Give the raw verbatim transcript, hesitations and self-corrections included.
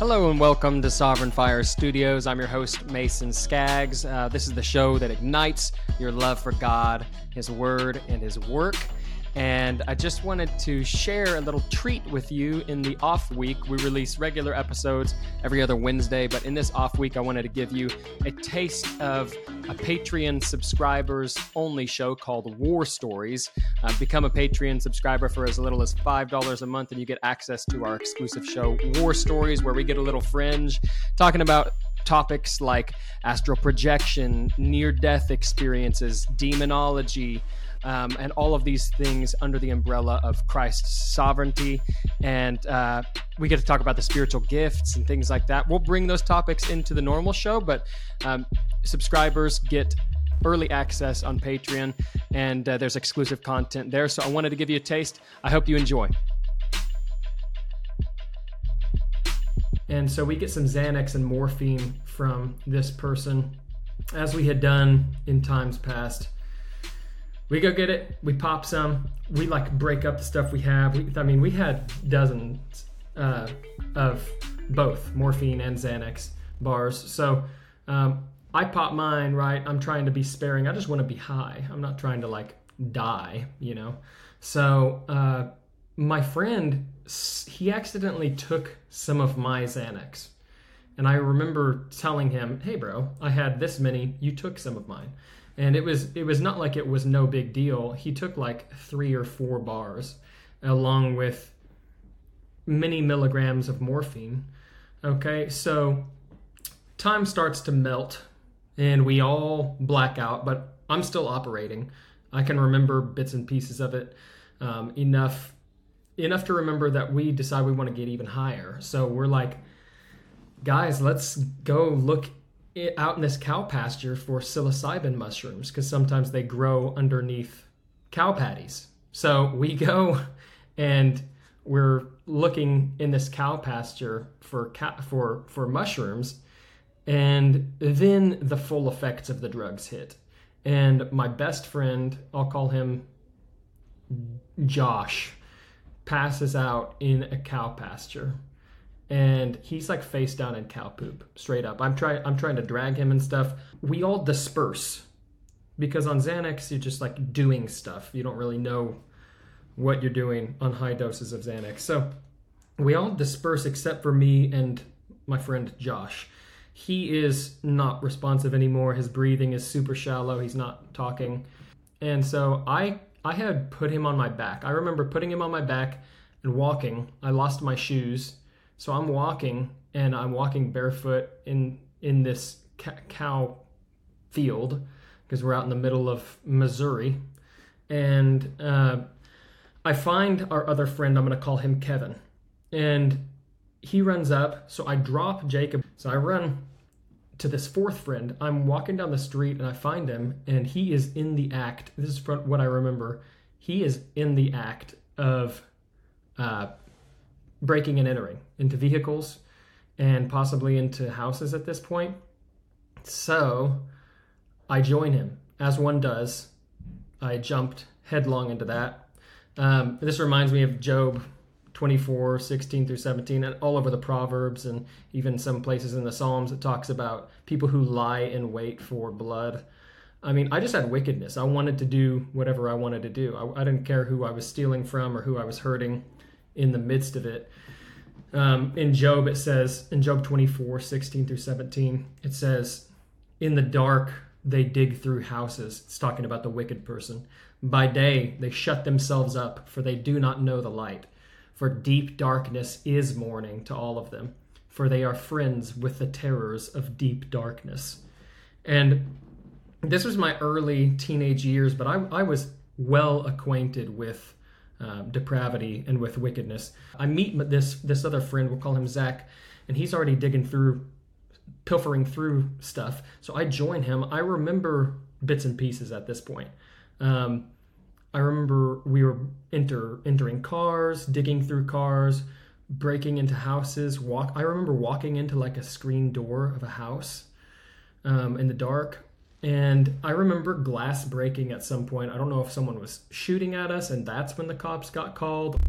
Hello and welcome to Sovereign Fire Studios. I'm your host, Mason Skaggs. Uh, this is the show that ignites your love for God, His Word, and His work. And I just wanted to share a little treat with you in the off week. We release regular episodes every other Wednesday, but in this off week, I wanted to give you a taste of a Patreon subscribers only show called War Stories. Uh, become a Patreon subscriber for as little as five dollars a month, and you get access to our exclusive show, War Stories, where we get a little fringe talking about topics like astral projection, near-death experiences, demonology, Um, and all of these things under the umbrella of Christ's sovereignty. And uh, we get to talk about the spiritual gifts and things like that. We'll bring those topics into the normal show, but um, subscribers get early access on Patreon, and uh, there's exclusive content there. So I wanted to give you a taste. I hope you enjoy. And so we get some Xanax and morphine from this person, as we had done in times past. We go get it, we pop some, we like break up the stuff we have. We, I mean, we had dozens uh, of both morphine and Xanax bars. So um, I pop mine, right? I'm trying to be sparing. I just want to be high. I'm not trying to like die, you know? So uh, my friend, he accidentally took some of my Xanax. And I remember telling him, hey bro, I had this many, you took some of mine. And it was it was not like it was no big deal. He took like three or four bars along with many milligrams of morphine. Okay, so time starts to melt and we all black out, but I'm still operating. I can remember bits and pieces of it um, enough enough to remember that we decide we want to get even higher. So we're like, guys, let's go look It, out in this cow pasture for psilocybin mushrooms, because sometimes they grow underneath cow patties. So we go and we're looking in this cow pasture for cow, for for mushrooms, and then the full effects of the drugs hit. And my best friend, I'll call him Josh, passes out in a cow pasture. And he's like face down in cow poop, straight up. I'm trying I'm trying to drag him and stuff. We all disperse because on Xanax, you're just like doing stuff. You don't really know what you're doing on high doses of Xanax. So we all disperse except for me and my friend Josh. He is not responsive anymore. His breathing is super shallow. He's not talking. And so I I had put him on my back. I remember putting him on my back and walking. I lost my shoes. So I'm walking, and I'm walking barefoot in in this ca- cow field, because we're out in the middle of Missouri, and uh, I find our other friend, I'm going to call him Kevin, and he runs up, so I drop Jacob, so I run to this fourth friend. I'm walking down the street, and I find him, and he is in the act, this is what I remember, he is in the act of... Uh, breaking and entering into vehicles and possibly into houses at this point. So I join him, as one does. I jumped headlong into that. Um, this reminds me of Job twenty-four, sixteen through seventeen, and all over the Proverbs and even some places in the Psalms, it talks about people who lie in wait for blood. I mean, I just had wickedness. I wanted to do whatever I wanted to do. I, I didn't care who I was stealing from or who I was hurting. In the midst of it, um, in Job, it says, in Job twenty-four, sixteen through seventeen, it says, in the dark, they dig through houses. It's talking about the wicked person. By day, they shut themselves up, for they do not know the light. For deep darkness is morning to all of them, for they are friends with the terrors of deep darkness. And this was my early teenage years, but I, I was well acquainted with Uh, depravity and with wickedness. I meet this this other friend, we'll call him Zach, and he's already digging through, pilfering through stuff. So I join him. I remember bits and pieces at this point. Um, I remember we were enter, entering cars, digging through cars, breaking into houses. Walk. I remember walking into like a screen door of a house um, in the dark. And I remember glass breaking at some point. I don't know if someone was shooting at us, and that's when the cops got called.